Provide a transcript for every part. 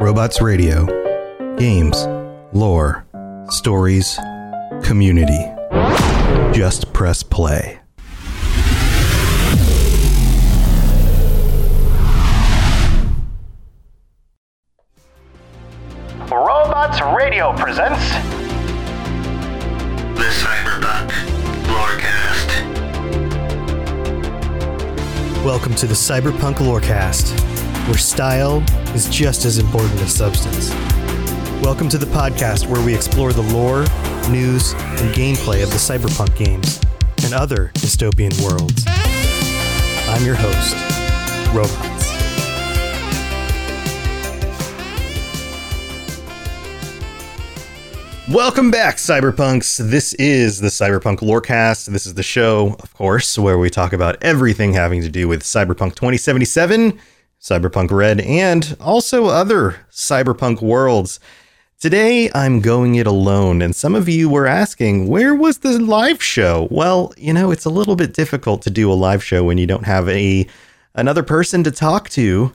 Robots Radio. Games, lore, stories, community. Just press play. Robots Radio presents the Cyberpunk Lorecast. Welcome to the Cyberpunk Lorecast, where style is just as important as substance. Welcome to the podcast where we explore the lore, news, and gameplay of the cyberpunk games and other dystopian worlds. I'm your host, Robots. Welcome back, Cyberpunks. This is the Cyberpunk Lorecast. This is the show, of course, where we talk about everything having to do with Cyberpunk 2077, Cyberpunk Red, and also other cyberpunk worlds. Today, I'm going it alone, and some of you were asking, where was the live show? Well, you know, it's a little bit difficult to do a live show when you don't have another person to talk to,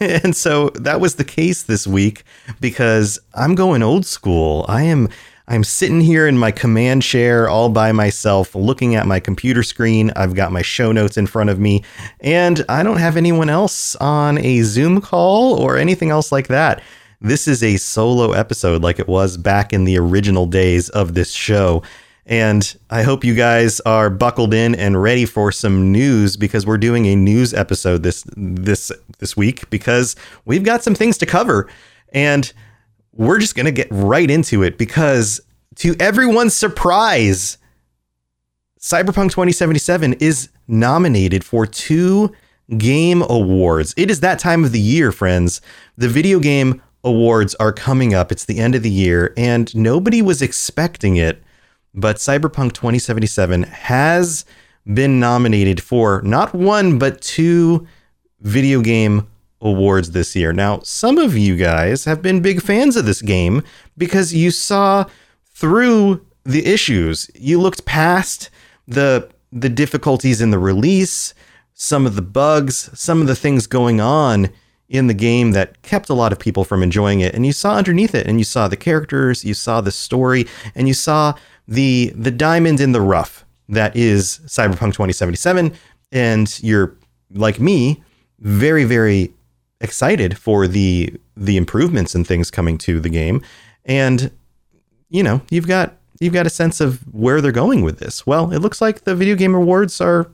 and so that was the case this week, because I'm going old school. I'm sitting here in my command chair all by myself, looking at my computer screen. I've got my show notes in front of me, and I don't have anyone else on a Zoom call or anything else like that. This is a solo episode like it was back in the original days of this show. And I hope you guys are buckled in and ready for some news, because we're doing a news episode this week, because we've got some things to cover. And we're just going to get right into it, because to everyone's surprise, Cyberpunk 2077 is nominated for 2 Game Awards. It is that time of the year, friends. The video game awards are coming up. It's the end of the year, and nobody was expecting it, but Cyberpunk 2077 has been nominated for not 1, but 2 video game awards this year. Now, some of you guys have been big fans of this game because you saw through the issues. You looked past the difficulties in the release, some of the bugs, some of the things going on in the game that kept a lot of people from enjoying it. And you saw underneath it, and you saw the characters, you saw the story, and you saw the diamond in the rough that is Cyberpunk 2077. And you're, like me, very, very excited for the improvements and things coming to the game. And, you know, you've got a sense of where they're going with this. Well, it looks like the video game awards are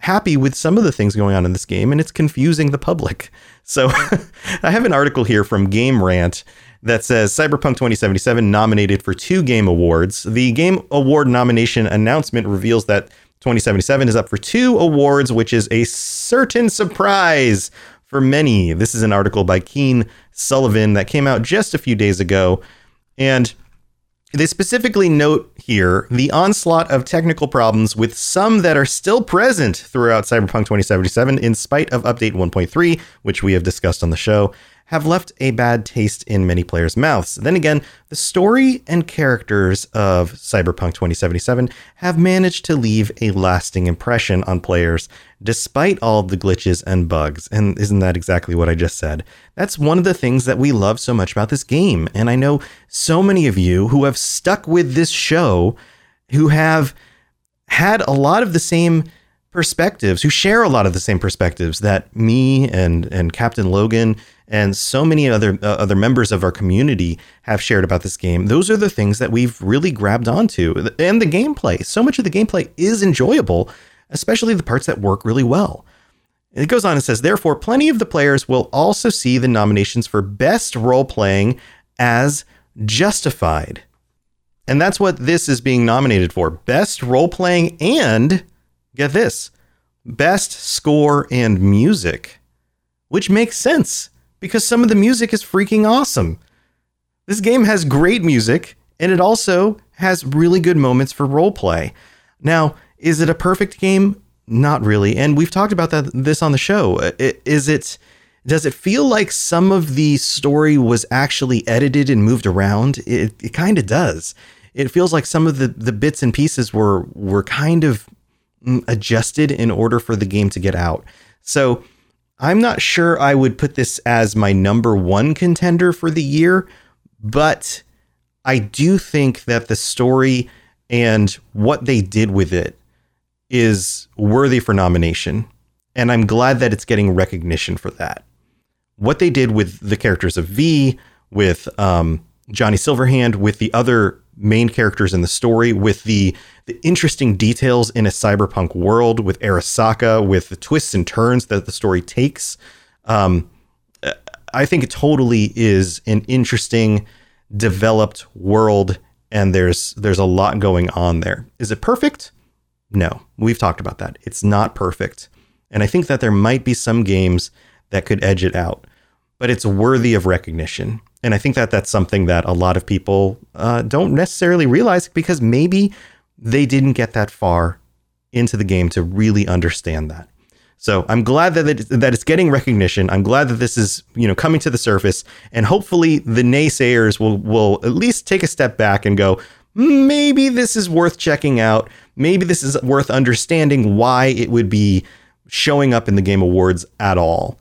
happy with some of the things going on in this game, and it's confusing the public. So I have an article here from Game Rant that says Cyberpunk 2077 nominated for 2 game awards. The game award nomination announcement reveals that 2077 is up for 2 awards, which is a certain surprise for many. This is an article by Keen Sullivan that came out just a few days ago. And they specifically note here the onslaught of technical problems, with some that are still present throughout Cyberpunk 2077, in spite of Update 1.3, which we have discussed on the show, have left a bad taste in many players' mouths. Then again, the story and characters of Cyberpunk 2077 have managed to leave a lasting impression on players, despite all the glitches and bugs. And isn't that exactly what I just said? That's one of the things that we love so much about this game. And I know so many of you who have stuck with this show, who have had a lot of the same perspectives, who share a lot of the same perspectives that me and Captain Logan and so many other members of our community have shared about this game. Those are the things that we've really grabbed onto. And the gameplay. So much of the gameplay is enjoyable, especially the parts that work really well. It goes on and says, therefore, plenty of the players will also see the nominations for best role-playing as justified. And that's what this is being nominated for. Best role-playing and, get this, best score and music. Which makes sense, because some of the music is freaking awesome. This game has great music, and it also has really good moments for role play. Now, is it a perfect game? Not really. And we've talked about this on the show. Does it feel like some of the story was actually edited and moved around? It kind of does. It feels like some of the bits and pieces were kind of adjusted in order for the game to get out. So I'm not sure I would put this as my number one contender for the year, but I do think that the story and what they did with it is worthy for nomination. And I'm glad that it's getting recognition for that. What they did with the characters of V, with Johnny Silverhand, with the other main characters in the story, with the interesting details in a cyberpunk world, with Arasaka, with the twists and turns that the story takes. I think it totally is an interesting developed world, and there's a lot going on there. Is it perfect? No, we've talked about that. It's not perfect. And I think that there might be some games that could edge it out, but it's worthy of recognition. And I think that that's something that a lot of people don't necessarily realize, because maybe they didn't get that far into the game to really understand that. So I'm glad that it's getting recognition. I'm glad that this is, coming to the surface, and hopefully the naysayers will at least take a step back and go, maybe this is worth checking out. Maybe this is worth understanding why it would be showing up in the Game Awards at all.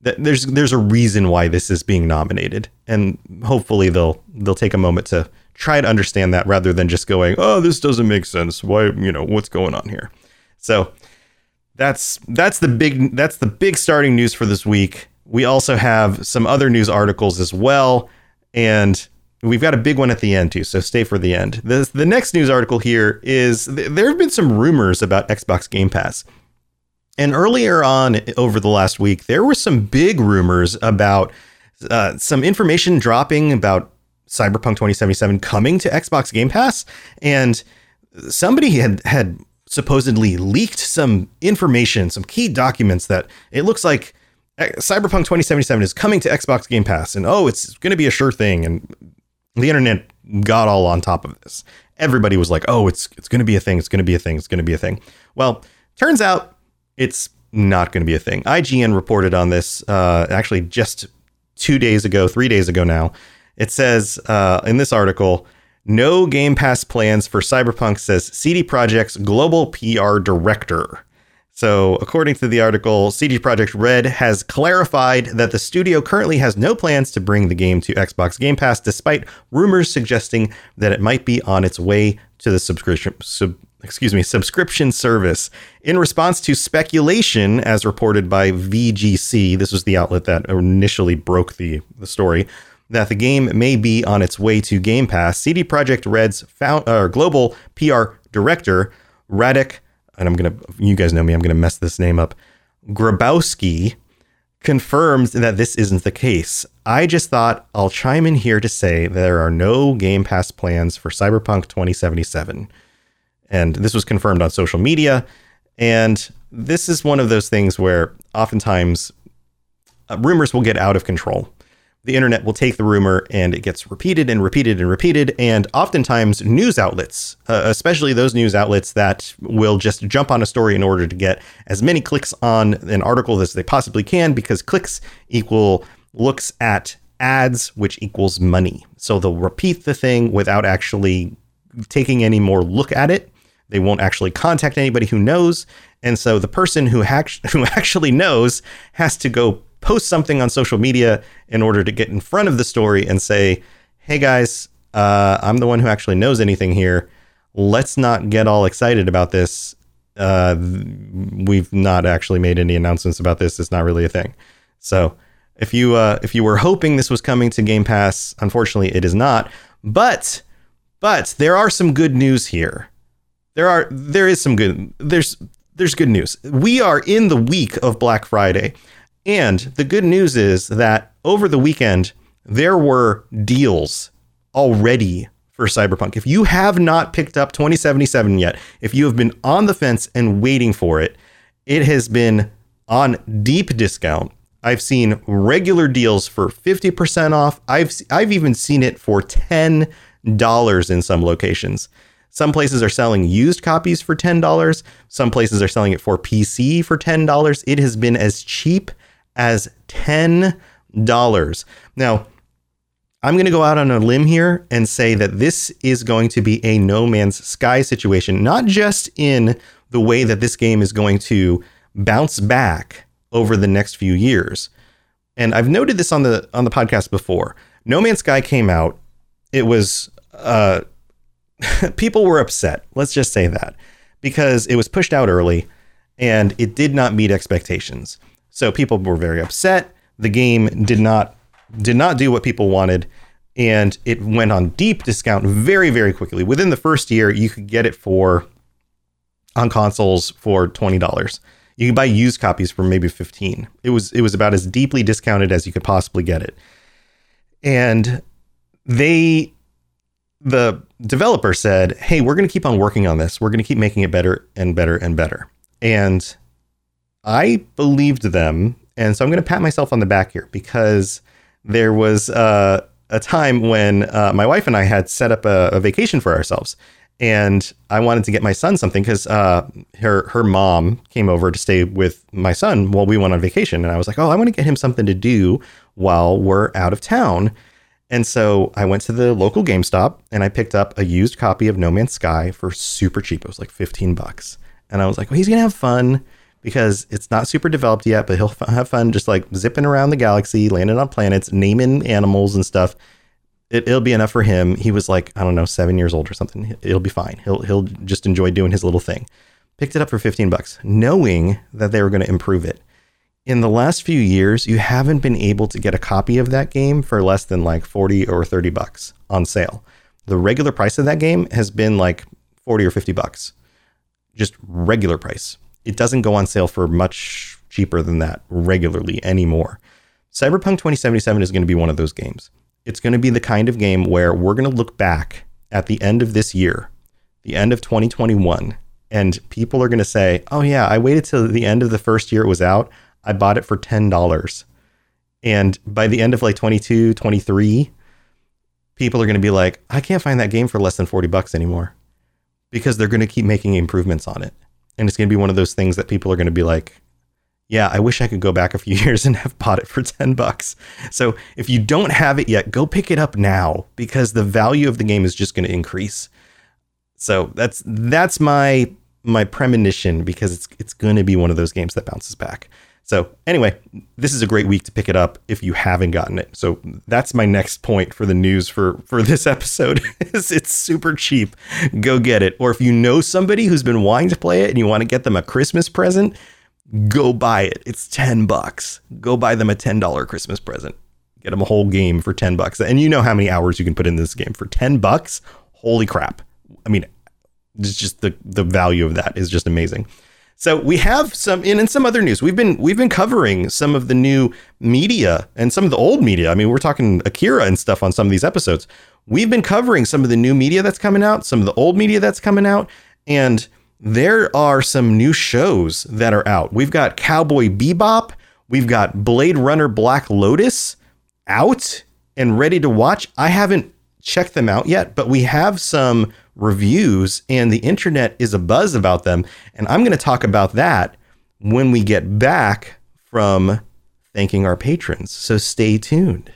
There's a reason why this is being nominated, and hopefully they'll take a moment to try to understand that, rather than just going, oh, this doesn't make sense. Why, what's going on here? So that's the big starting news for this week. We also have some other news articles as well, and we've got a big one at the end too. So stay for the end. The next news article here is there have been some rumors about Xbox Game Pass. And earlier on over the last week, there were some big rumors about some information dropping about Cyberpunk 2077 coming to Xbox Game Pass. And somebody had supposedly leaked some information, some key documents that it looks like Cyberpunk 2077 is coming to Xbox Game Pass. And, oh, it's going to be a sure thing. And the internet got all on top of this. Everybody was like, oh, it's going to be a thing. It's going to be a thing. It's going to be a thing. Well, turns out it's not going to be a thing. IGN reported on this actually just 3 days ago now. It says in this article, no Game Pass plans for Cyberpunk, says CD Projekt's global PR director. So according to the article, CD Projekt Red has clarified that the studio currently has no plans to bring the game to Xbox Game Pass, despite rumors suggesting that it might be on its way to the subscription service. In response to speculation, as reported by VGC, this was the outlet that initially broke the story, that the game may be on its way to Game Pass, CD Projekt Red's global PR director, Radek, and you guys know me, I'm going to mess this name up, Grabowski, confirms that this isn't the case. I just thought I'll chime in here to say there are no Game Pass plans for Cyberpunk 2077. And this was confirmed on social media. And this is one of those things where oftentimes rumors will get out of control. The internet will take the rumor and it gets repeated and repeated and repeated. And oftentimes news outlets, especially those news outlets that will just jump on a story in order to get as many clicks on an article as they possibly can, because clicks equal looks at ads, which equals money. So they'll repeat the thing without actually taking any more look at it. They won't actually contact anybody who knows. And so the person who actually knows has to go post something on social media in order to get in front of the story and say, hey guys, I'm the one who actually knows anything here. Let's not get all excited about this. We've not actually made any announcements about this. It's not really a thing. So if you were hoping this was coming to Game Pass, unfortunately it is not. But there are some good news here. There's good news. We are in the week of Black Friday. And the good news is that over the weekend, there were deals already for Cyberpunk. If you have not picked up 2077 yet, if you have been on the fence and waiting for it, it has been on deep discount. I've seen regular deals for 50% off. I've even seen it for $10 in some locations. Some places are selling used copies for $10. Some places are selling it for PC for $10. It has been as cheap as $10. Now, I'm going to go out on a limb here and say that this is going to be a No Man's Sky situation, not just in the way that this game is going to bounce back over the next few years. And I've noted this on the podcast before. No Man's Sky came out. It was people were upset. Let's just say that, because it was pushed out early and it did not meet expectations. So people were very upset. The game did not do what people wanted, and it went on deep discount very, very quickly. Within the first year, you could get it on consoles for $20. You could buy used copies for maybe $15. It was about as deeply discounted as you could possibly get it. And the developer said, hey, we're going to keep on working on this. We're going to keep making it better and better and better. And I believed them. And so I'm going to pat myself on the back here, because there was a time when my wife and I had set up a vacation for ourselves, and I wanted to get my son something, because her mom came over to stay with my son while we went on vacation. And I was like, oh, I want to get him something to do while we're out of town. And so I went to the local GameStop and I picked up a used copy of No Man's Sky for super cheap. It was like $15. And I was like, well, he's going to have fun, because it's not super developed yet, but he'll have fun just like zipping around the galaxy, landing on planets, naming animals and stuff. It'll be enough for him. He was like, I don't know, 7 years old or something. It'll be fine. He'll just enjoy doing his little thing. Picked it up for $15, knowing that they were going to improve it. In the last few years, you haven't been able to get a copy of that game for less than like $40 or $30 on sale. The regular price of that game has been like $40 or $50, just regular price. It doesn't go on sale for much cheaper than that regularly anymore. Cyberpunk 2077 is going to be one of those games. It's going to be the kind of game where we're going to look back at the end of this year, the end of 2021, and people are going to say, oh yeah, I waited till the end of the first year it was out. I bought it for $10. And by the end of like 22, 23, people are going to be like, I can't find that game for less than $40 anymore, because they're going to keep making improvements on it. And it's going to be one of those things that people are going to be like, yeah, I wish I could go back a few years and have bought it for $10. So if you don't have it yet, go pick it up now, because the value of the game is just going to increase. So that's my premonition, because it's going to be one of those games that bounces back. So anyway, this is a great week to pick it up if you haven't gotten it. So that's my next point for the news for this episode. It's super cheap. Go get it. Or if you know somebody who's been wanting to play it and you want to get them a Christmas present, go buy it. It's $10. Go buy them a $10 Christmas present. Get them a whole game for $10. And you know how many hours you can put in this game for $10. Holy crap. I mean, it's just the value of that is just amazing. So we have some other news. We've been covering some of the new media and some of the old media. I mean, we're talking Akira and stuff on some of these episodes. We've been covering some of the new media that's coming out, some of the old media that's coming out, and there are some new shows that are out. We've got Cowboy Bebop. We've got Blade Runner Black Lotus out and ready to watch. I haven't checked them out yet, but we have some reviews and the internet is abuzz about them. And I'm going to talk about that when we get back from thanking our patrons. So stay tuned.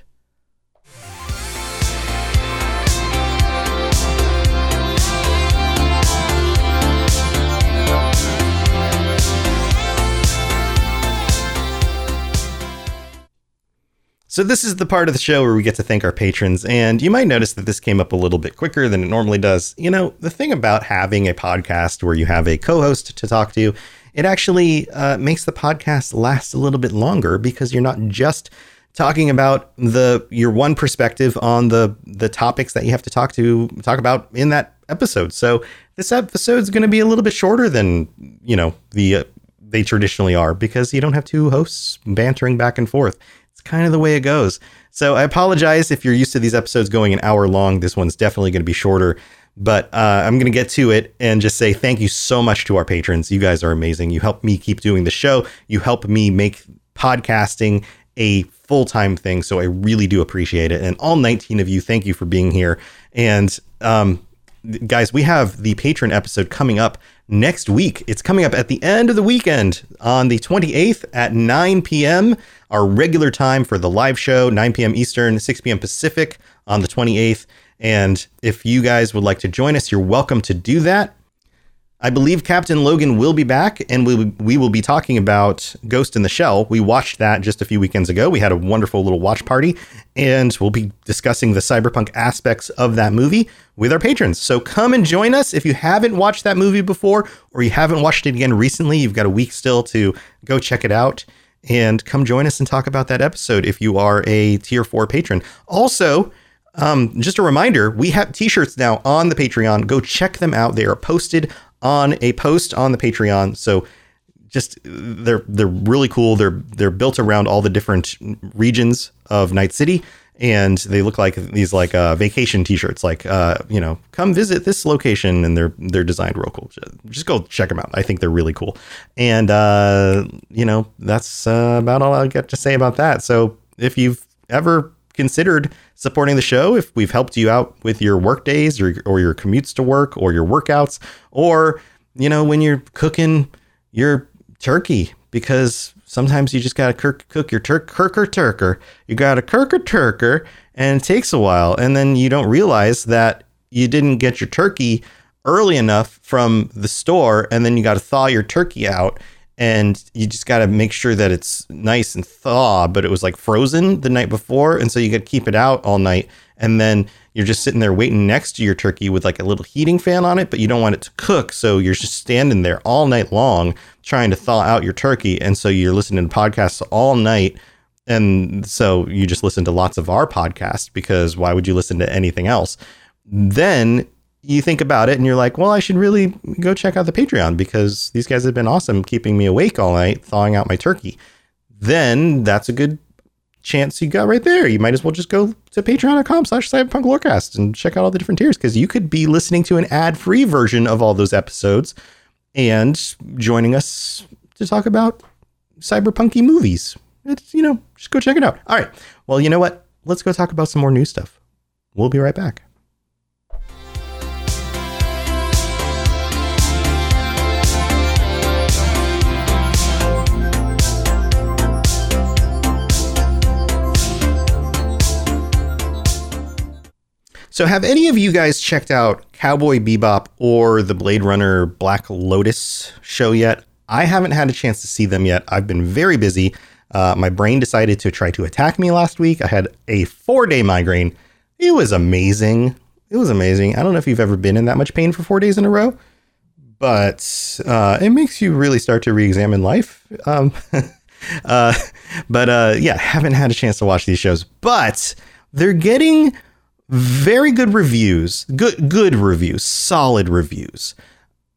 So this is the part of the show where we get to thank our patrons, and you might notice that this came up a little bit quicker than it normally does. You know, the thing about having a podcast where you have a co-host to talk to, it actually makes the podcast last a little bit longer, because you're not just talking about your one perspective on the topics that you have to talk about in that episode. So this episode is going to be a little bit shorter than, you know, they traditionally are, because you don't have two hosts bantering back and forth. Kind of the way it goes. So I apologize if you're used to these episodes going an hour long. This one's definitely going to be shorter, but I'm going to get to it and just say thank you so much to our patrons. You guys are amazing. You help me keep doing the show. You help me make podcasting a full-time thing. So I really do appreciate it. And all 19 of you, thank you for being here. And guys, we have the patron episode coming up next week. It's coming up at the end of the weekend on the 28th at 9 p.m. Our regular time for the live show, 9 p.m. Eastern, 6 p.m. Pacific on the 28th. And if you guys would like to join us, you're welcome to do that. I believe Captain Logan will be back, and we will be talking about Ghost in the Shell. We watched that just a few weekends ago. We had a wonderful little watch party, and we'll be discussing the cyberpunk aspects of that movie with our patrons. So come and join us. If you haven't watched that movie before, or you haven't watched it again recently, you've got a week still to go check it out. And come join us and talk about that episode if you are a tier 4 patron. Also, just a reminder, we have t-shirts now on the Patreon. Go check them out. They are posted on a post on the Patreon. So just they're really cool. They're built around all the different regions of Night City, and they look like these like vacation t-shirts, like come visit this location, and they're designed real cool. Just go check them out. I think they're really cool. And that's about all I got to say about that. So if you've ever considered supporting the show, if we've helped you out with your work days or your commutes to work or your workouts, or, when you're cooking your turkey, because sometimes you just got to cook your turker. You got a turker and it takes a while. And then you don't realize that you didn't get your turkey early enough from the store. And then you got to thaw your turkey out. And you just got to make sure that it's nice and thaw, but it was like frozen the night before. And so you got to keep it out all night. And then you're just sitting there waiting next to your turkey with like a little heating fan on it, but you don't want it to cook. So you're just standing there all night long trying to thaw out your turkey. And so you're listening to podcasts all night. And so you just listen to lots of our podcasts, because why would you listen to anything else? Then you think about it and you're like, well, I should really go check out the Patreon, because these guys have been awesome keeping me awake all night, thawing out my turkey. Then that's a good chance you got right there. You might as well just go to patreon.com/cyberpunklorcast and check out all the different tiers, because you could be listening to an ad-free version of all those episodes and joining us to talk about cyberpunky movies. It's, just go check it out. All right. Well, you know what? Let's go talk about some more new stuff. We'll be right back. So have any of you guys checked out Cowboy Bebop or the Blade Runner Black Lotus show yet? I haven't had a chance to see them yet. I've been very busy. My brain decided to try to attack me last week. I had a 4-day migraine. It was amazing. I don't know if you've ever been in that much pain for 4 days in a row, but it makes you really start to re-examine life. Haven't had a chance to watch these shows, but they're getting very good reviews, good reviews, solid reviews.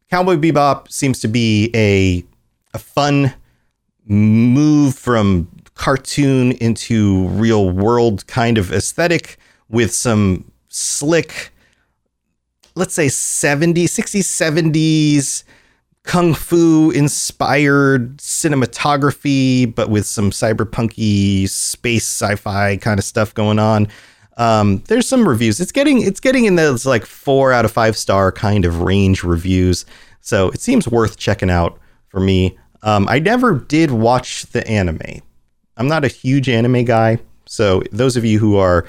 Cowboy Bebop seems to be a fun move from cartoon into real world kind of aesthetic with some slick, let's say 60s, 70s kung fu inspired cinematography, but with some cyberpunky space sci-fi kind of stuff going on. There's some reviews. It's getting in those like 4 out of 5 star kind of range reviews. So it seems worth checking out for me. I never did watch the anime. I'm not a huge anime guy. So those of you who are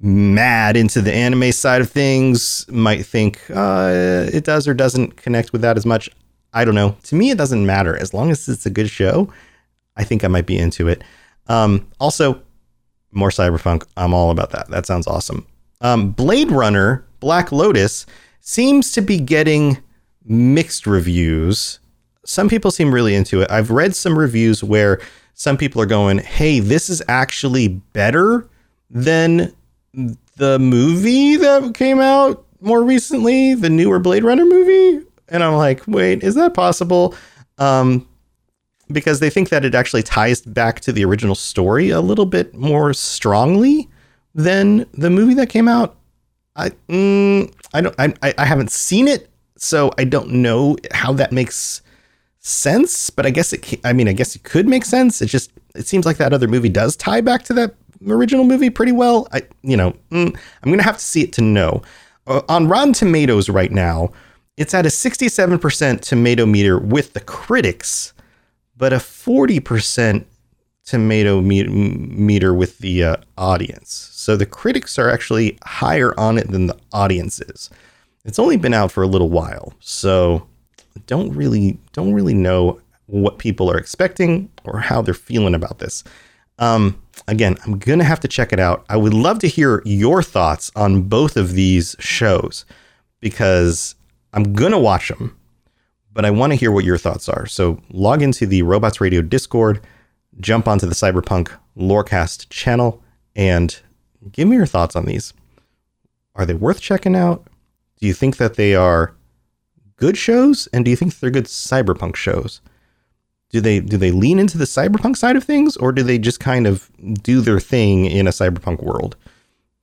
mad into the anime side of things might think it does or doesn't connect with that as much. I don't know. To me, it doesn't matter. As long as it's a good show, I think I might be into it. Also, more cyberpunk. I'm all about that. That sounds awesome. Blade Runner Black Lotus seems to be getting mixed reviews. Some people seem really into it. I've read some reviews where some people are going, hey, this is actually better than the movie that came out more recently, the newer Blade Runner movie. And I'm like, wait, is that possible? Because they think that it actually ties back to the original story a little bit more strongly than the movie that came out. I haven't seen it, so I don't know how that makes sense, but I guess it could make sense. It seems like that other movie does tie back to that original movie pretty well. I'm going to have to see it to know. On Rotten Tomatoes right now, it's at a 67% tomato meter with the critics, but a 40% tomato meter with the audience. So the critics are actually higher on it than the audience is. It's only been out for a little while. So don't really know what people are expecting or how they're feeling about this. Again, I'm going to have to check it out. I would love to hear your thoughts on both of these shows because I'm going to watch them, but I want to hear what your thoughts are. So log into the Robots Radio Discord, jump onto the Cyberpunk Lorecast channel, and give me your thoughts on these. Are they worth checking out? Do you think that they are good shows? And do you think they're good cyberpunk shows? Do they lean into the cyberpunk side of things, or do they just kind of do their thing in a cyberpunk world?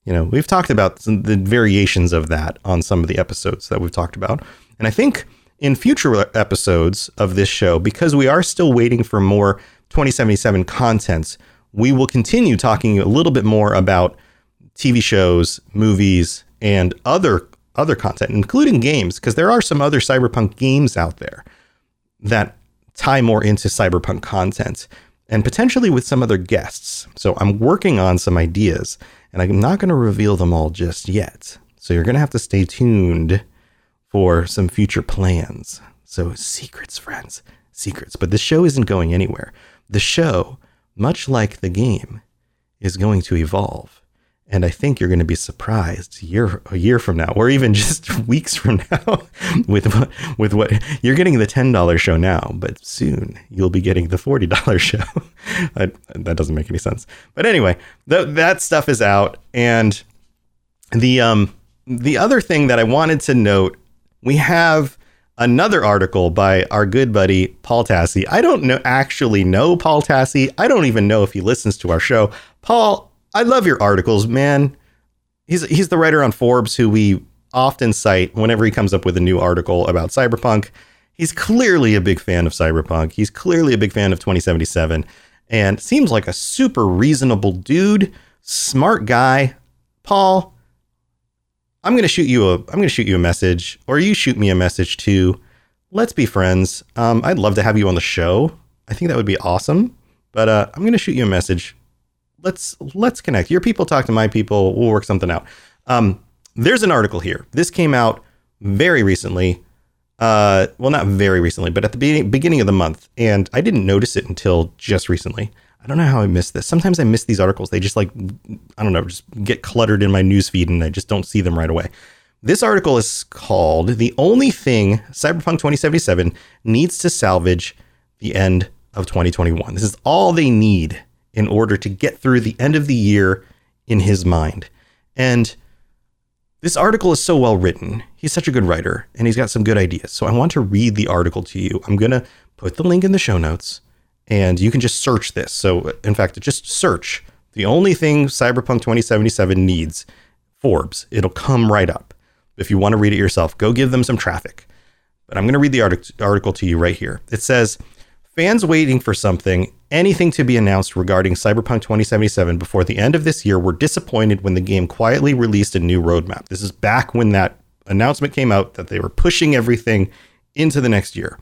You know, we've talked about the variations of that on some of the episodes that we've talked about. And I think in future episodes of this show, because we are still waiting for more 2077 content, we will continue talking a little bit more about TV shows, movies, and other content, including games, because there are some other cyberpunk games out there that tie more into cyberpunk content, and potentially with some other guests. So I'm working on some ideas, and I'm not going to reveal them all just yet. So you're going to have to stay tuned for some future plans. So secrets, friends, secrets. But the show isn't going anywhere. The show, much like the game, is going to evolve. And I think you're going to be surprised a year from now, or even just weeks from now, with what you're getting. The $10 show now, but soon you'll be getting the $40 show. That doesn't make any sense. But anyway, that stuff is out. And the other thing that I wanted to note, we have another article by our good buddy, Paul Tassi. I don't actually know Paul Tassi. I don't even know if he listens to our show. Paul, I love your articles, man. He's the writer on Forbes who we often cite whenever he comes up with a new article about cyberpunk. He's clearly a big fan of cyberpunk. He's clearly a big fan of 2077, and seems like a super reasonable dude, smart guy. Paul, I'm going to shoot you a message, or you shoot me a message too. Let's be friends. I'd love to have you on the show. I think that would be awesome, but I'm going to shoot you a message. Let's connect. Your people talk to my people. We'll work something out. There's an article here. This came out very recently. Well, not very recently, but at the beginning of the month. And I didn't notice it until just recently. I don't know how I missed this. Sometimes I miss these articles. They just just get cluttered in my newsfeed and I just don't see them right away. This article is called "The Only Thing Cyberpunk 2077 Needs to Salvage the End of 2021. This is all they need in order to get through the end of the year in his mind." And this article is so well written. He's such a good writer, and he's got some good ideas. So I want to read the article to you. I'm going to put the link in the show notes, and you can just search this. So in fact, just search "The Only Thing Cyberpunk 2077 Needs," Forbes. It'll come right up. If you want to read it yourself, go give them some traffic. But I'm going to read the article to you right here. It says, "Fans waiting for anything to be announced regarding Cyberpunk 2077 before the end of this year were disappointed when the game quietly released a new roadmap." This is back when that announcement came out that they were pushing everything into the next year.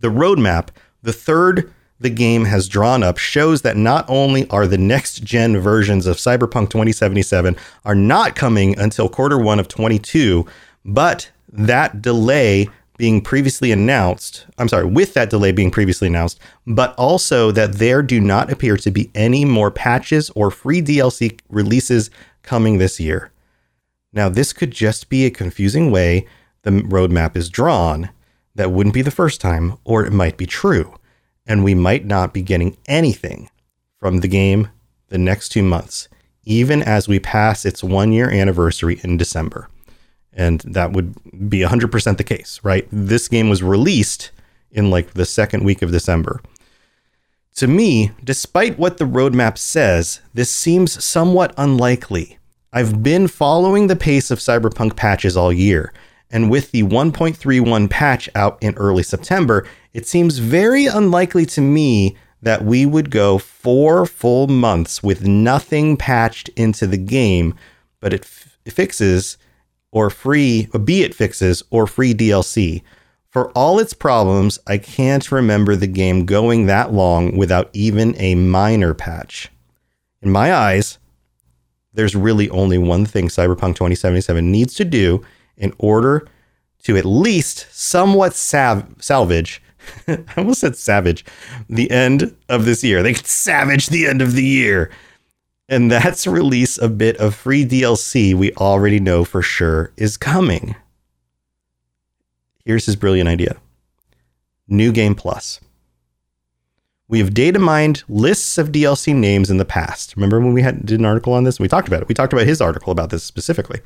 "The roadmap, the third the game has drawn up, shows that not only are the next-gen versions of Cyberpunk 2077 are not coming until Q1 of 2022, but with that delay being previously announced, but also that there do not appear to be any more patches or free DLC releases coming this year. Now, this could just be a confusing way the roadmap is drawn. That wouldn't be the first time, or it might be true, and we might not be getting anything from the game the next 2 months, even as we pass its 1-year anniversary in December." And that would be 100% the case, right? This game was released in the second week of December. "To me, despite what the roadmap says, this seems somewhat unlikely. I've been following the pace of Cyberpunk patches all year, and with the 1.31 patch out in early September, it seems very unlikely to me that we would go 4 full months with nothing patched into the game, but it fixes or free DLC. For all its problems, I can't remember the game going that long without even a minor patch. In my eyes, there's really only one thing Cyberpunk 2077 needs to do in order to at least somewhat salvage. I almost said savage. The end of this year. They could savage the end of the year. And that's release a bit of free DLC we already know for sure is coming. Here's his brilliant idea. New Game Plus. We have data mined lists of DLC names in the past. Remember when we did an article on this? We talked about it. We talked about his article about this specifically.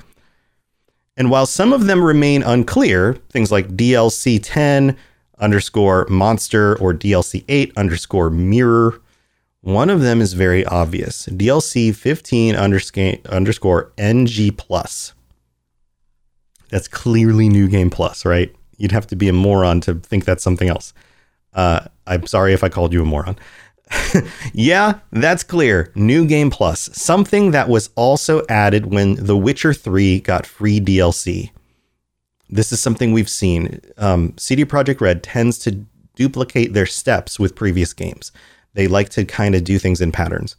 And while some of them remain unclear, things like DLC 10 _ monster or DLC 8 _ mirror, one of them is very obvious. DLC 15 _ NG Plus. That's clearly New Game Plus, right? You'd have to be a moron to think that's something else. I'm sorry if I called you a moron. Yeah, that's clear. New Game Plus, something that was also added when The Witcher 3 got free DLC. This is something we've seen. CD Projekt Red tends to duplicate their steps with previous games. They like to kind of do things in patterns.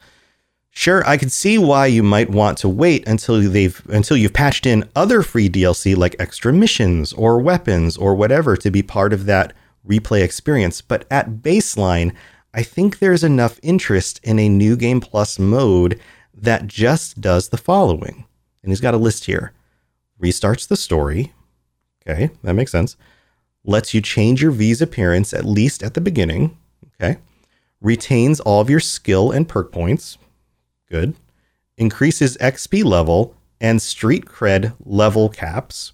Sure, I could see why you might want to wait until you've patched in other free DLC like extra missions or weapons or whatever to be part of that replay experience. But at baseline, I think there's enough interest in a New Game Plus mode that just does the following. And he's got a list here. Restarts the story. Okay, that makes sense. Lets you change your V's appearance, at least at the beginning. Okay. Retains all of your skill and perk points. Good. Increases XP level and street cred level caps.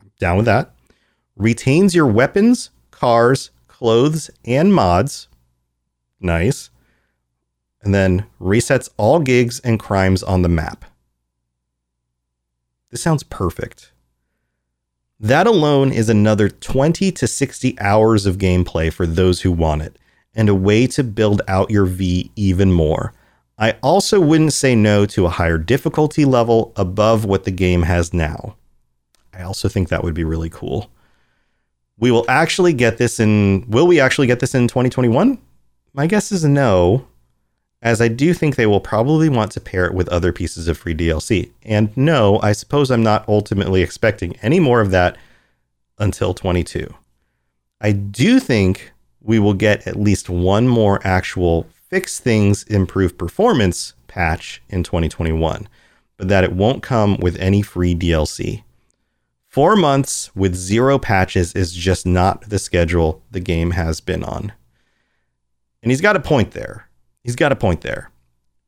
I'm down with that. Retains your weapons, cars, clothes, and mods. Nice. And then resets all gigs and crimes on the map. This sounds perfect. That alone is another 20 to 60 hours of gameplay for those who want it, and a way to build out your V even more. I also wouldn't say no to a higher difficulty level above what the game has now. I also think that would be really cool. Will we actually get this in 2021? My guess is no, as I do think they will probably want to pair it with other pieces of free DLC. And no, I suppose I'm not ultimately expecting any more of that until 22. I do think we will get at least one more actual fix things, improve performance patch in 2021, but that it won't come with any free DLC. 4 months with 0 patches is just not the schedule the game has been on. And he's got a point there.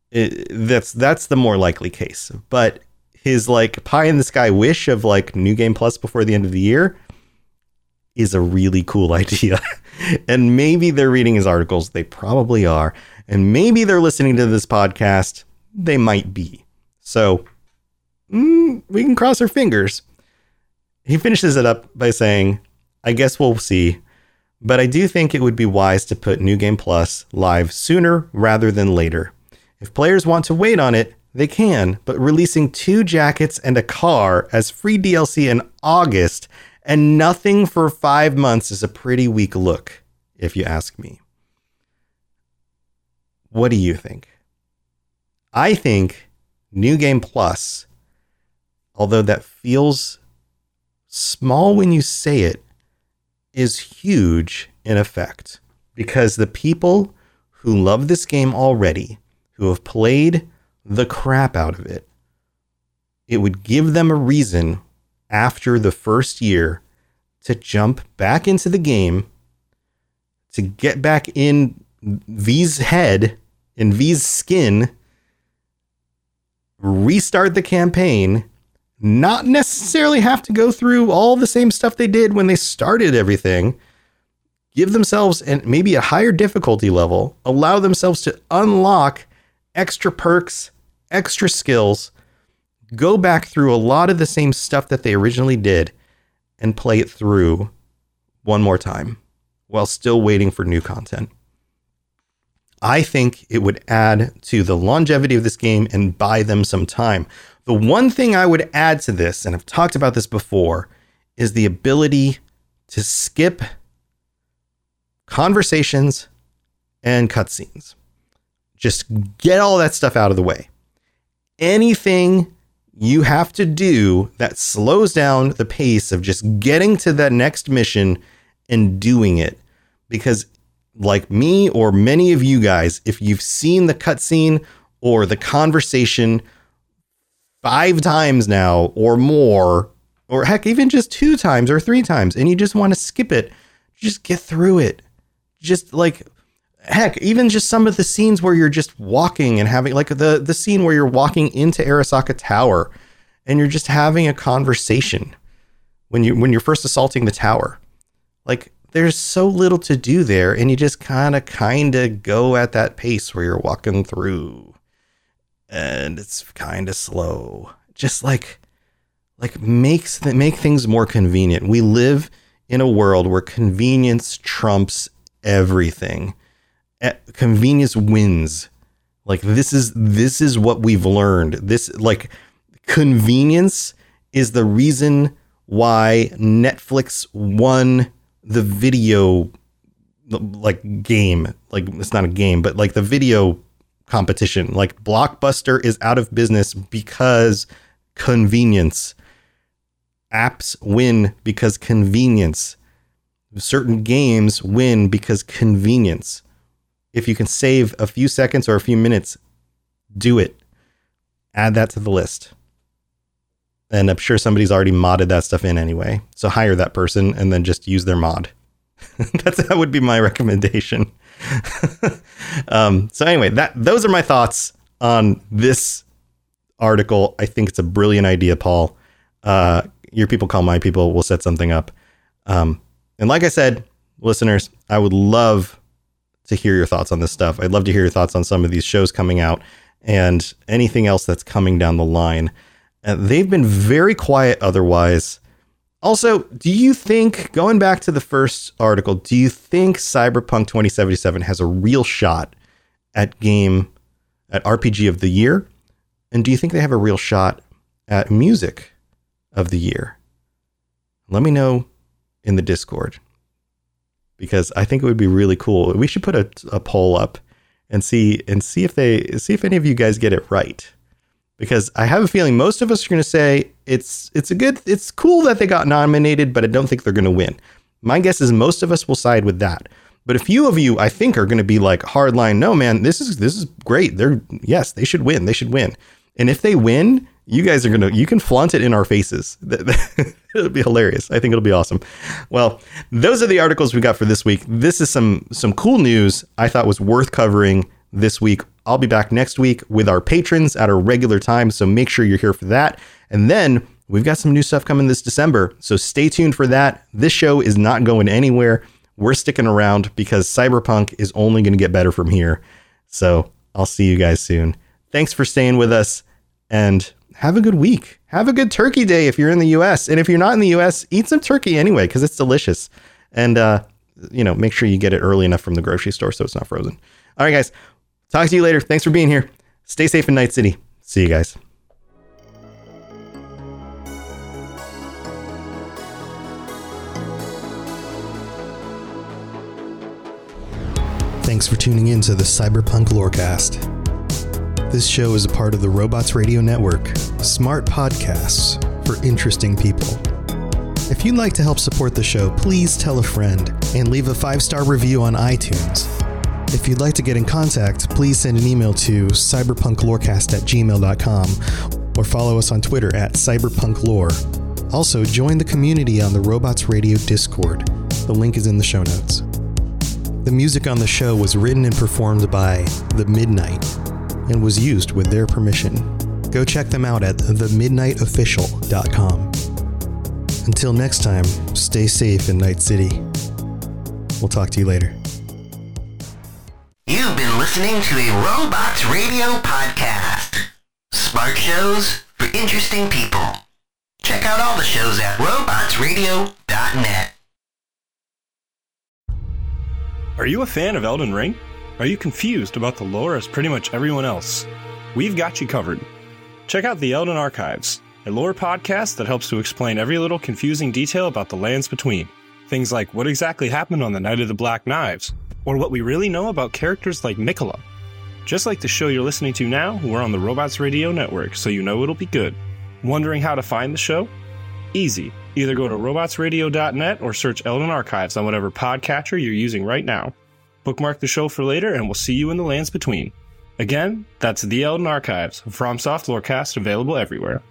That's the more likely case. But his pie in the sky wish of New Game Plus before the end of the year is a really cool idea. And maybe they're reading his articles. They probably are. And maybe they're listening to this podcast. They might be. So we can cross our fingers. He finishes it up by saying, I guess we'll see, but I do think it would be wise to put New Game Plus live sooner rather than later. If players want to wait on it, they can, but releasing 2 jackets and a car as free DLC in August and nothing for 5 months is a pretty weak look, if you ask me. What do you think? I think New Game Plus, although that feels small when you say it, is huge in effect, because the people who love this game already, who have played the crap out of it, it would give them a reason after the first year to jump back into the game, to get back in V's head, in V's skin, restart the campaign, not necessarily have to go through all the same stuff they did when they started everything, give themselves and maybe a higher difficulty level, allow themselves to unlock extra perks, extra skills, go back through a lot of the same stuff that they originally did and play it through one more time while still waiting for new content. I think it would add to the longevity of this game and buy them some time. The one thing I would add to this, and I've talked about this before, is the ability to skip conversations and cutscenes. Just get all that stuff out of the way. Anything you have to do that slows down the pace of just getting to that next mission and doing it. Because like me or many of you guys, if you've seen the cutscene or the conversation 5 times now or more, or heck, even just 2 times or 3 times, and you just want to skip it, just get through it. Just like, heck, even just some of the scenes where you're just walking and having like the scene where you're walking into Arasaka Tower and you're just having a conversation when you're first assaulting the tower. Like, there's so little to do there, and you just kind of go at that pace where you're walking through, and it's kind of slow. Just like make things more convenient. We live in a world where convenience trumps everything. Convenience wins. Like, this is what we've learned. This, like, convenience is the reason why Netflix won the video, like, game. Like, it's not a game, but like the video competition. Like, Blockbuster is out of business because convenience. Apps win because convenience. Certain games win because convenience. If you can save a few seconds or a few minutes, do it. Add that to the list. And I'm sure somebody's already modded that stuff in anyway. So hire that person and then just use their mod. That would be my recommendation. So anyway, those are my thoughts on this article. I think it's a brilliant idea, Paul. Your people call my people. We'll set something up. And like I said, listeners, I would love to hear your thoughts on this stuff. I'd love to hear your thoughts on some of these shows coming out and anything else that's coming down the line. They've been very quiet otherwise. Also, do you think, going back to the first article, do you think Cyberpunk 2077 has a real shot at RPG of the year? And do you think they have a real shot at music of the year? Let me know in the Discord, because I think it would be really cool. We should put a poll up and see if any of you guys get it right. Because I have a feeling most of us are going to say it's cool that they got nominated, but I don't think they're going to win. My guess is most of us will side with that. But a few of you, I think, are going to be like hardline, no, man, this is great. They should win. They should win. And if they win, you guys are you can flaunt it in our faces. It'll be hilarious. I think it'll be awesome. Well, those are the articles we got for this week. This is some cool news I thought was worth covering this week. I'll be back next week with our patrons at our regular time, so make sure you're here for that. And then we've got some new stuff coming this December, so stay tuned for that. This show is not going anywhere. We're sticking around because Cyberpunk is only going to get better from here. So I'll see you guys soon. Thanks for staying with us, and have a good week. Have a good Turkey Day if you're in the US. And if you're not in the US, eat some turkey anyway, because it's delicious. And, make sure you get it early enough from the grocery store so it's not frozen. All right, guys. Talk to you later. Thanks for being here. Stay safe in Night City. See you guys. Thanks for tuning in to the Cyberpunk Lorecast. This show is a part of the Robots Radio Network, smart podcasts for interesting people. If you'd like to help support the show, please tell a friend and leave a 5-star review on iTunes. If you'd like to get in contact, please send an email to cyberpunklorecast@gmail.com or follow us on Twitter @cyberpunklore. Also, join the community on the Robots Radio Discord. The link is in the show notes. The music on the show was written and performed by The Midnight and was used with their permission. Go check them out at themidnightofficial.com. Until next time, stay safe in Night City. We'll talk to you later. You've been listening to a Robots Radio podcast. Smart shows for interesting people. Check out all the shows at robotsradio.net. Are you a fan of Elden Ring? Are you confused about the lore as pretty much everyone else? We've got you covered. Check out the Elden Archives, a lore podcast that helps to explain every little confusing detail about the Lands Between. Things like what exactly happened on the Night of the Black Knives, or what we really know about characters like Mikola. Just like the show you're listening to now, we're on the Robots Radio Network, so you know it'll be good. Wondering how to find the show? Easy. Either go to robotsradio.net or search Elden Archives on whatever podcatcher you're using right now. Bookmark the show for later, and we'll see you in the lands between. Again, that's The Elden Archives, from Soft Lorecast, available everywhere.